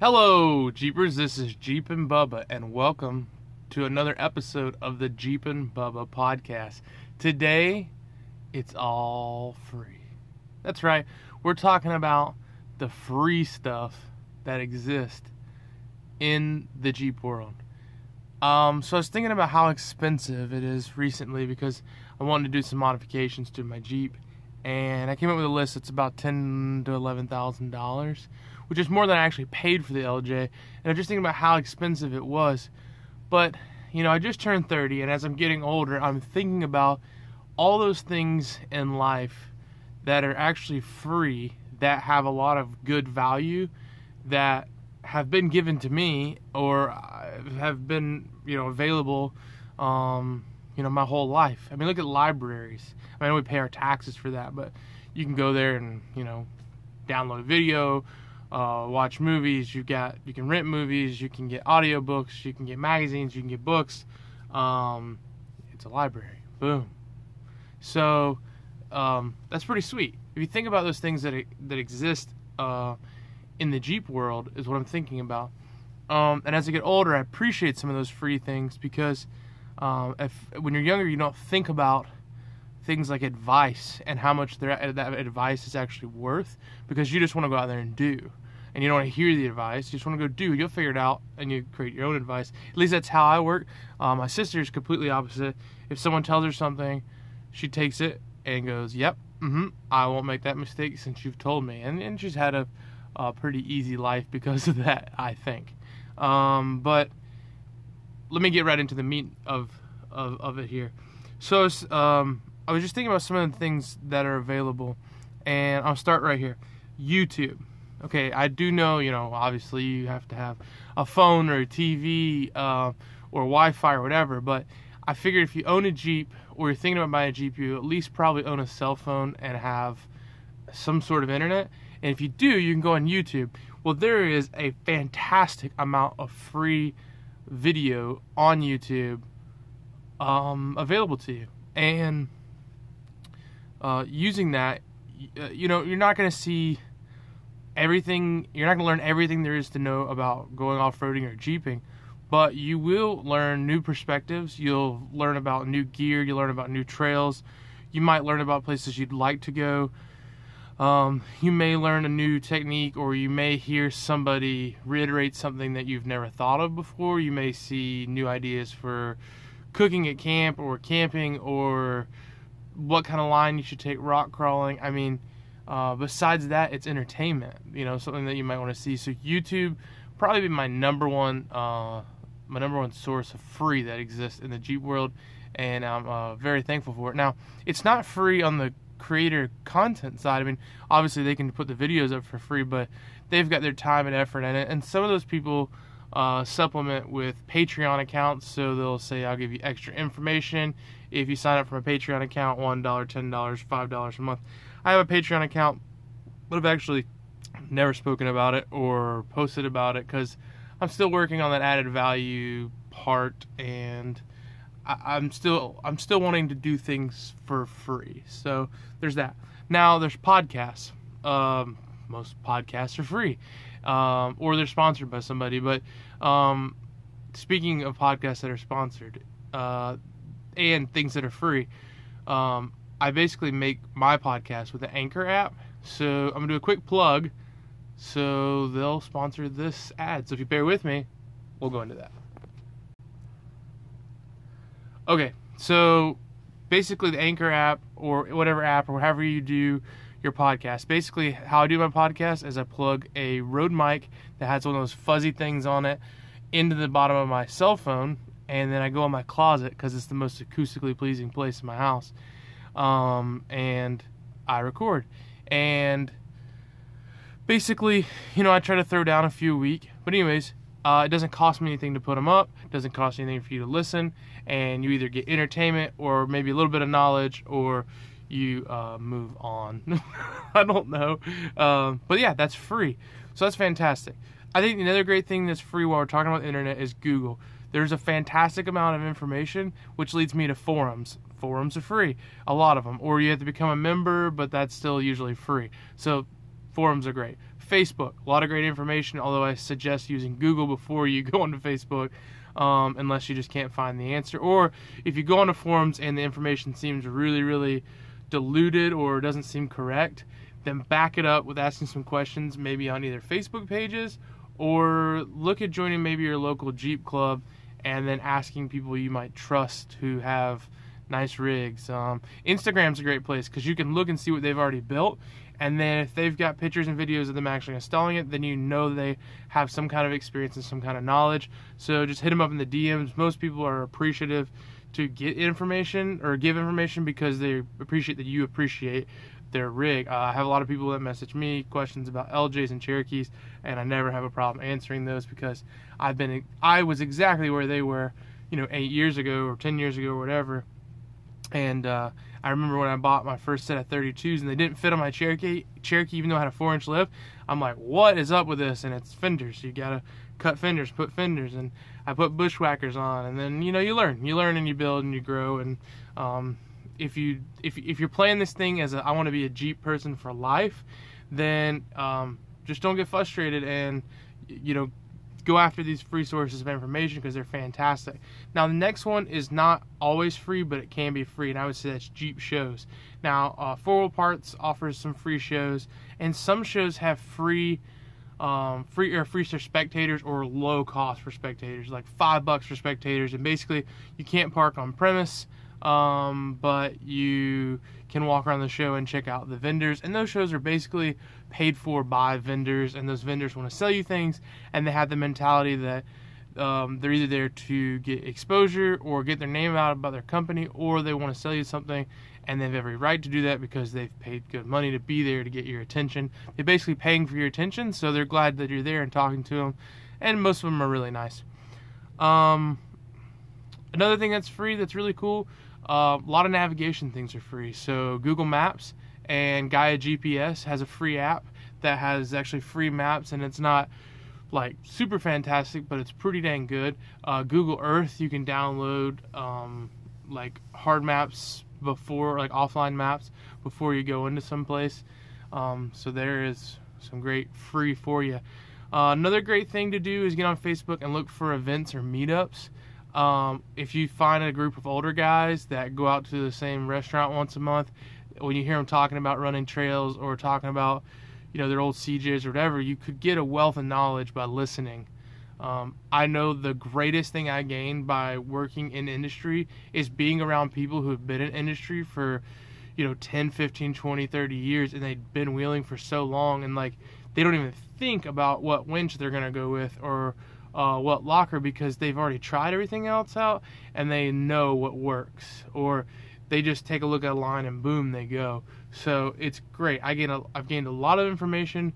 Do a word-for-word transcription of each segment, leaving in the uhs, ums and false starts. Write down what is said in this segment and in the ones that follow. Hello, Jeepers, this is Jeepin' Bubba, and welcome to another episode of the Jeepin' Bubba podcast. Today, it's all free. That's right, we're talking about the free stuff that exists in the Jeep world. Um, so I was thinking about how expensive it is recently because I wanted to do some modifications to my Jeep, and I came up with a list that's about ten thousand to eleven thousand dollars. Which is more than I actually paid for the L J, and I'm just thinking about how expensive it was. But, you know, I just turned thirty, and as I'm getting older, I'm thinking about all those things in life that are actually free, that have a lot of good value, that have been given to me, or have been, you know, available, um, you know, my whole life. I mean, look at libraries. I mean, we pay our taxes for that, but you can go there and, you know, download video, Uh, watch movies. You got you can rent movies. You can get audiobooks. You can get magazines. You can get books. Um, it's a library. Boom. So um, that's pretty sweet. If you think about those things that that exist uh, in the Jeep world, is what I'm thinking about. Um, and as I get older, I appreciate some of those free things because um, if, when you're younger, you don't think about things like advice and how much that advice is actually worth, because you just want to go out there and do, and you don't want to hear the advice. You just want to go do. You'll figure it out, and you create your own advice. At least that's how I work. Um, my sister is completely opposite. If someone tells her something, she takes it and goes, "Yep, mm-hmm, I won't make that mistake since you've told me." And and she's had a, a pretty easy life because of that, I think. Um, but let me get right into the meat of of, of it here. So. Um, I was just thinking about some of the things that are available, and I'll start right here. YouTube. Okay, I do know, you know, obviously you have to have a phone or a T V uh, or Wi-Fi or whatever, but I figured if you own a Jeep or you're thinking about buying a Jeep, you at least probably own a cell phone and have some sort of internet, and if you do, you can go on YouTube. Well, there is a fantastic amount of free video on YouTube um, available to you, and Uh, using that, you know, you're not going to see everything, you're not going to learn everything there is to know about going off-roading or jeeping, but you will learn new perspectives, you'll learn about new gear, you'll learn about new trails, you might learn about places you'd like to go, um, you may learn a new technique, or you may hear somebody reiterate something that you've never thought of before, you may see new ideas for cooking at camp, or camping, or what kind of line you should take, rock crawling. I mean, uh, besides that, it's entertainment, you know, something that you might want to see. So YouTube probably be my number one, uh, my number one source of free that exists in the Jeep world, and I'm uh, very thankful for it. Now, it's not free on the creator content side. I mean, obviously they can put the videos up for free, but they've got their time and effort in it, and some of those people Uh, supplement with Patreon accounts, so they'll say, I'll give you extra information if you sign up for a Patreon account, one dollar, ten dollars, five dollars a month. I have a Patreon account, but I've actually never spoken about it or posted about it because I'm still working on that added value part, and I, I'm still I'm still wanting to do things for free. So there's that. Now there's podcasts. Um, most podcasts are free. Um, or they're sponsored by somebody, but um, speaking of podcasts that are sponsored uh, and things that are free, um, I basically make my podcast with the Anchor app, so I'm going to do a quick plug, so they'll sponsor this ad, so if you bear with me, we'll go into that. Okay, so basically the Anchor app, or whatever app, or however you do your podcast. Basically, how I do my podcast is I plug a Rode mic that has one of those fuzzy things on it into the bottom of my cell phone, and then I go in my closet because it's the most acoustically pleasing place in my house, um, and I record. And basically, you know, I try to throw down a few a week, but anyways, uh, it doesn't cost me anything to put them up, it doesn't cost anything for you to listen, and you either get entertainment or maybe a little bit of knowledge, or you uh, move on. I don't know. Um, but yeah, that's free. So that's fantastic. I think another great thing that's free while we're talking about the internet is Google. There's a fantastic amount of information, which leads me to forums. Forums are free, a lot of them. Or you have to become a member, but that's still usually free. So forums are great. Facebook, a lot of great information, although I suggest using Google before you go onto Facebook, um, unless you just can't find the answer. Or if you go onto forums and the information seems really, really diluted or doesn't seem correct, then back it up with asking some questions, maybe on either Facebook pages, or look at joining maybe your local Jeep club and then asking people you might trust who have nice rigs. Um, Instagram's a great place because you can look and see what they've already built, and then if they've got pictures and videos of them actually installing it, then you know they have some kind of experience and some kind of knowledge. So just hit them up in the D Ms. Most people are appreciative to get information or give information because they appreciate that you appreciate their rig. Uh, I have a lot of people that message me questions about L Js and Cherokees, and I never have a problem answering those because I've been I was exactly where they were, you know, eight years ago or ten years ago or whatever. And uh, I remember when I bought my first set of thirty-twos and they didn't fit on my Cherokee, Cherokee even though I had a four inch lip. I'm like, what is up with this? And it's fenders. You got to cut fenders, put fenders. And I put bushwhackers on. And then, you know, you learn. You learn and you build and you grow. And um, if, you, if, if you're playing this thing as a, I want to be a Jeep person for life, then um, just don't get frustrated and, you know, go after these free sources of information because they're fantastic. Now the next one is not always free, but it can be free, and I would say that's Jeep shows. Now uh, Four Wheel Parts offers some free shows, and some shows have free um, free or free for spectators or low cost for spectators, like five bucks for spectators, and basically you can't park on premise, um, but you can walk around the show and check out the vendors, and those shows are basically paid for by vendors, and those vendors want to sell you things, and they have the mentality that um, they're either there to get exposure or get their name out about their company, or they want to sell you something, and they have every right to do that because they've paid good money to be there to get your attention. They're basically paying for your attention, so they're glad that you're there and talking to them, and most of them are really nice. Um, another thing that's free that's really cool, uh, a lot of navigation things are free, so Google Maps and Gaia G P S has a free app that has actually free maps, and it's not like super fantastic, but it's pretty dang good. Uh, Google Earth, you can download um, like hard maps before, like offline maps before you go into some place. Um, so there is some great free for you. Uh, another great thing to do is get on Facebook and look for events or meetups. Um, if you find a group of older guys that go out to the same restaurant once a month, when you hear them talking about running trails or talking about, you know, their old C Js or whatever, you could get a wealth of knowledge by listening. Um, I know the greatest thing I gained by working in industry is being around people who have been in industry for, you know, ten, fifteen, twenty, thirty years, and they've been wheeling for so long, and like they don't even think about what winch they're going to go with or uh, what locker, because they've already tried everything else out and they know what works, or they just take a look at a line and boom, they go. So it's great. I gain a, I've gained a lot of information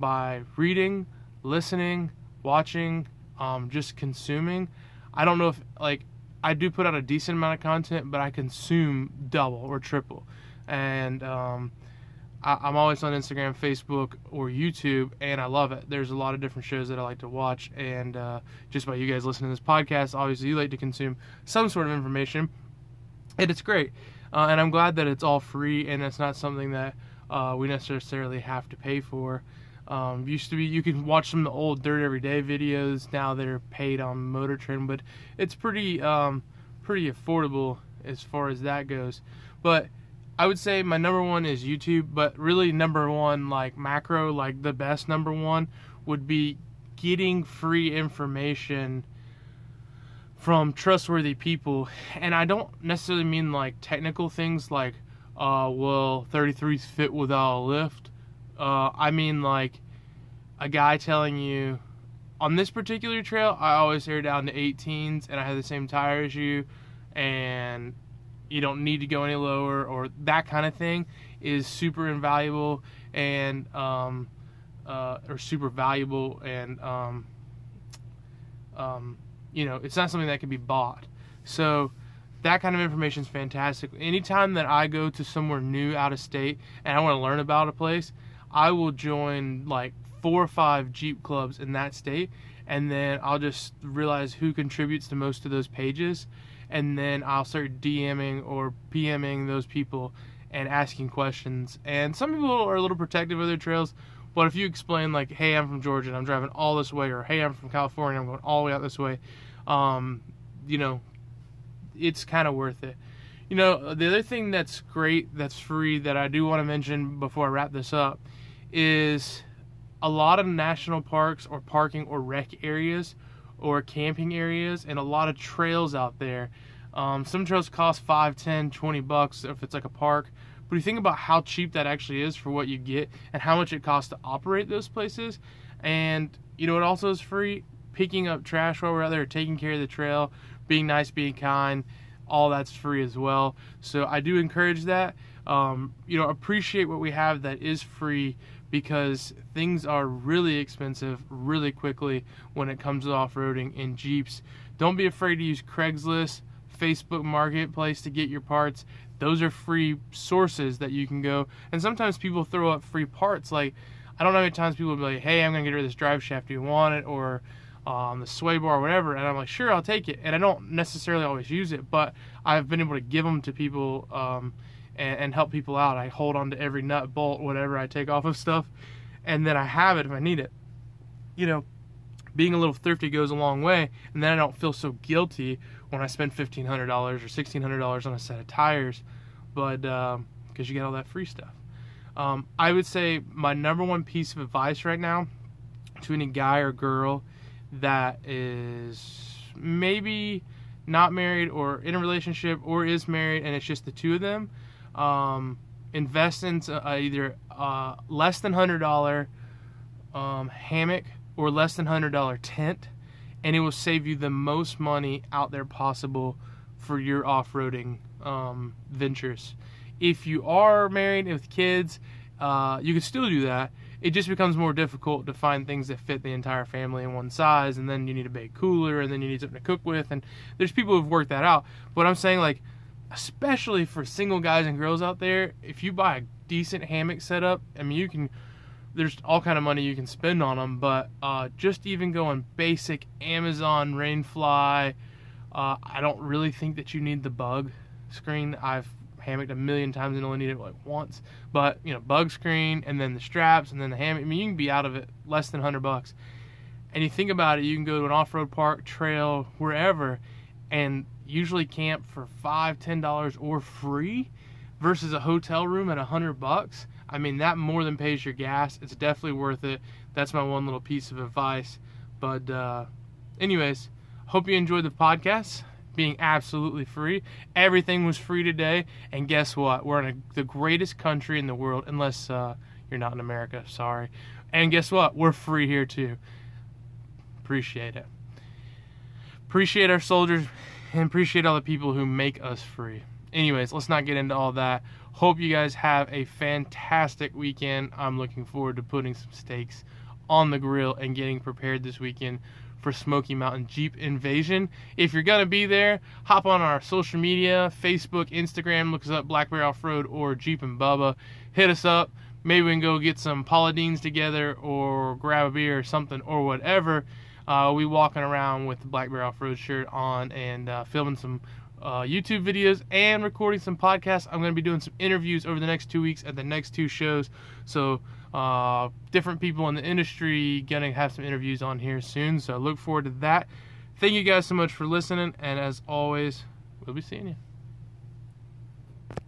by reading, listening, watching, um, just consuming. I don't know if, like, I do put out a decent amount of content, but I consume double or triple. And um, I, I'm always on Instagram, Facebook, or YouTube, and I love it. There's a lot of different shows that I like to watch. And uh, just by you guys listening to this podcast, obviously you like to consume some sort of information. And it's great, uh, and I'm glad that it's all free, and it's not something that uh, we necessarily have to pay for. Um, used to be, you can watch some of the old Dirt Every Day videos. Now they're paid on Motor Trend, but it's pretty, um, pretty affordable as far as that goes. But I would say my number one is YouTube. But really, number one, like macro, like the best number one would be getting free information from trustworthy people. And I don't necessarily mean like technical things like, uh, well, thirty-threes fit without a lift. Uh, I mean like a guy telling you, on this particular trail, I always air down to eighteens and I have the same tire as you and you don't need to go any lower, or that kind of thing is super invaluable and, um, uh, or super valuable and, um, um, you know, it's not something that can be bought. So that kind of information is fantastic. Anytime that I go to somewhere new out of state and I want to learn about a place, I will join like four or five Jeep clubs in that state, and then I'll just realize who contributes the most to those pages, and then I'll start DMing or PMing those people and asking questions. And some people are a little protective of their trails, But if you explain, like, hey, I'm from Georgia and I'm driving all this way, or hey, I'm from California, I'm going all the way out this way, um, you know, it's kind of worth it. You know, the other thing that's great, that's free, that I do want to mention before I wrap this up is a lot of national parks or parking or rec areas or camping areas, and a lot of trails out there. Um, some trails cost five, ten, twenty bucks if it's like a park. But you think about how cheap that actually is for what you get and how much it costs to operate those places. And, you know, it also is free. Picking up trash while we're out there, taking care of the trail, being nice, being kind, all that's free as well. So I do encourage that. Um, you know, appreciate what we have that is free, because things are really expensive really quickly when it comes to off-roading in Jeeps. Don't be afraid to use Craigslist, Facebook Marketplace to get your parts. Those are free sources that you can go. And sometimes people throw up free parts. Like, I don't know how many times people will be like, hey, I'm going to get rid of this drive shaft. Do you want it? Or um, the sway bar or whatever. And I'm like, sure, I'll take it. And I don't necessarily always use it, but I've been able to give them to people um, and, and help people out. I hold on to every nut, bolt, whatever I take off of stuff. And then I have it if I need it. You know, being a little thrifty goes a long way, and then I don't feel so guilty when I spend fifteen hundred dollars or sixteen hundred dollars on a set of tires, but because um, you get all that free stuff. Um, I would say my number one piece of advice right now to any guy or girl that is maybe not married or in a relationship or is married and it's just the two of them, um, invest in uh, either uh, less than one hundred dollars um, hammock or less than one hundred dollars tent, and it will save you the most money out there possible for your off-roading um, ventures. If you are married with kids, uh, you can still do that. It just becomes more difficult to find things that fit the entire family in one size, and then you need a big cooler, and then you need something to cook with, and there's people who've worked that out. But I'm saying, like, especially for single guys and girls out there, if you buy a decent hammock setup, I mean, you can... there's all kind of money you can spend on them, but uh, just even going basic Amazon Rainfly, uh, I don't really think that you need the bug screen. I've hammocked a million times and only needed it like once, but you know, bug screen and then the straps and then the hammock. I mean, you can be out of it less than one hundred bucks. And you think about it, you can go to an off-road park, trail, wherever, and usually camp for five dollars, ten dollars or free versus a hotel room at one hundred bucks. I mean, that more than pays your gas. It's definitely worth it. That's my one little piece of advice. But uh, anyways, hope you enjoyed the podcast, being absolutely free. Everything was free today. And guess what? We're in a, the greatest country in the world, unless uh, you're not in America. Sorry. And guess what? We're free here too. Appreciate it. Appreciate our soldiers and appreciate all the people who make us free. Anyways, let's not get into all that. Hope you guys have a fantastic weekend. I'm looking forward to putting some steaks on the grill and getting prepared this weekend for Smoky Mountain Jeep Invasion. If you're going to be there, hop on our social media, Facebook, Instagram, look us up, Blackberry Off-Road or Jeepin' Bubba. Hit us up. Maybe we can go get some Paula Deans together or grab a beer or something or whatever. Uh, we walking around with the Blackberry Off-Road shirt on and uh, filming some Uh, YouTube videos and recording some podcasts. I'm going to be doing some interviews over the next two weeks at the next two shows. So uh, different people in the industry going to have some interviews on here soon. So I look forward to that. Thank you guys so much for listening. And as always, we'll be seeing you.